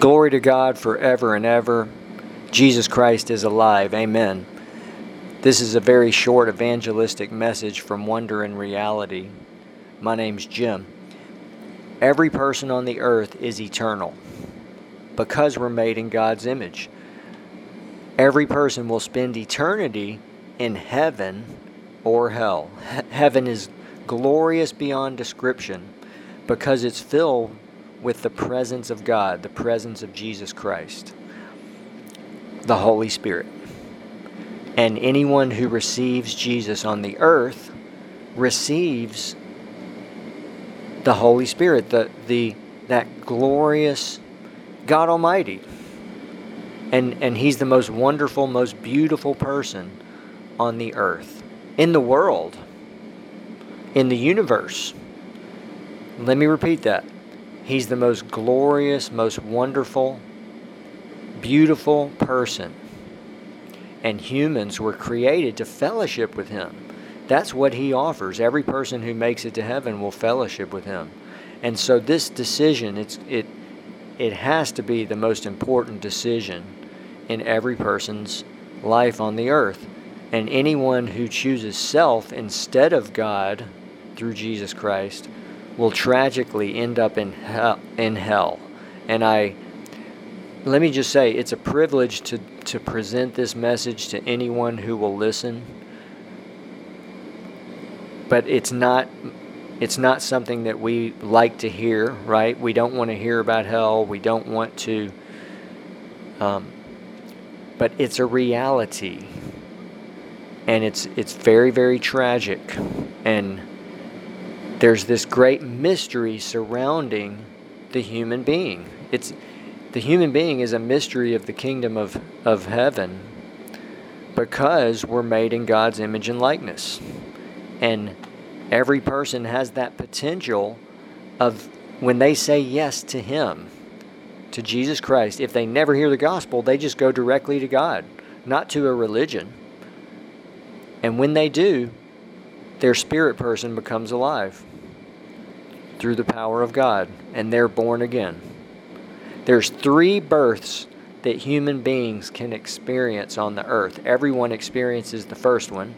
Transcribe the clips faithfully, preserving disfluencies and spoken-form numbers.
Glory to God forever and ever. Jesus Christ is alive. Amen. This is a very short evangelistic message from Wonder and Reality. My name's Jim. Every person on the earth is eternal because we're made in God's image. Every person will spend eternity in heaven or hell. Heaven is glorious beyond description because it's filled with the presence of God, the presence of Jesus Christ, the Holy Spirit. And anyone who receives Jesus on the earth receives the Holy Spirit, the the that glorious God Almighty. And and He's the most wonderful, most beautiful person on the earth, in the world, in the universe. Let me repeat that. He's the most glorious, most wonderful, beautiful person. And humans were created to fellowship with Him. That's what He offers. Every person who makes it to heaven will fellowship with Him. And so this decision, it's, it it has to be the most important decision in every person's life on the earth. And anyone who chooses self instead of God through Jesus Christ will tragically end up in hell. In hell. And I let me just say, it's a privilege to, to present this message to anyone who will listen. But it's not it's not something that we like to hear, right? We don't want to hear about hell. We don't want to. Um, but it's a reality, and it's it's very, very tragic. And there's this great mystery surrounding the human being. It's the human being is a mystery of the kingdom of, of heaven because we're made in God's image and likeness. And every person has that potential of when they say yes to Him, to Jesus Christ. If they never hear the gospel, they just go directly to God, not to a religion. And when they do, their spirit person becomes alive through the power of God, and they're born again. There's three births that human beings can experience on the earth. Everyone experiences the first one,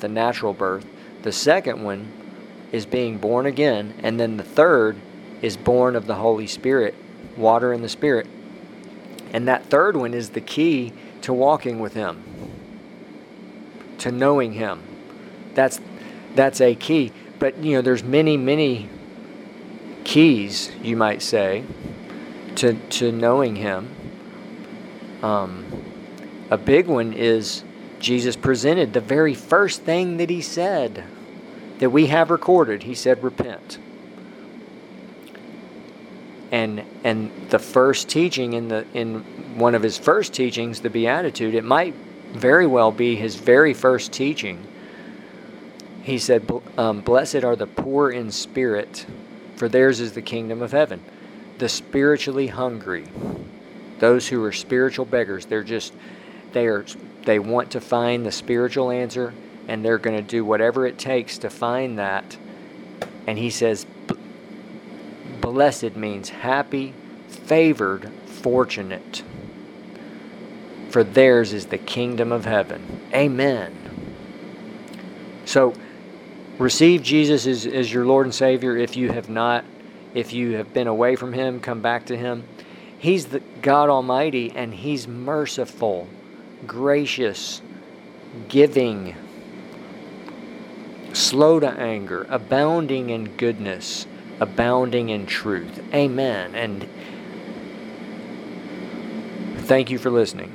the natural birth. The second one is being born again, and then the third is born of the Holy Spirit, water and the Spirit. And that third one is the key to walking with Him, to knowing Him. That's that's a key. But, you know, there's many, many keys, you might say, to to knowing Him. Um, a big one is Jesus presented the very first thing that He said that we have recorded. He said, repent. And and the first teaching in the in one of His first teachings, the Beatitude, it might very well be His very first teaching. He said, um, blessed are the poor in spirit, for theirs is the kingdom of heaven. The spiritually hungry, those who are spiritual beggars, they're just, they are... They want to find the spiritual answer, and they're going to do whatever it takes to find that. And He says, blessed means happy, favored, fortunate. For theirs is the kingdom of heaven. Amen. So, receive Jesus as, as your Lord and Savior if you have not. If you have been away from Him, come back to Him. He's the God Almighty, and He's merciful, gracious, giving, slow to anger, abounding in goodness, abounding in truth. Amen. And thank you for listening.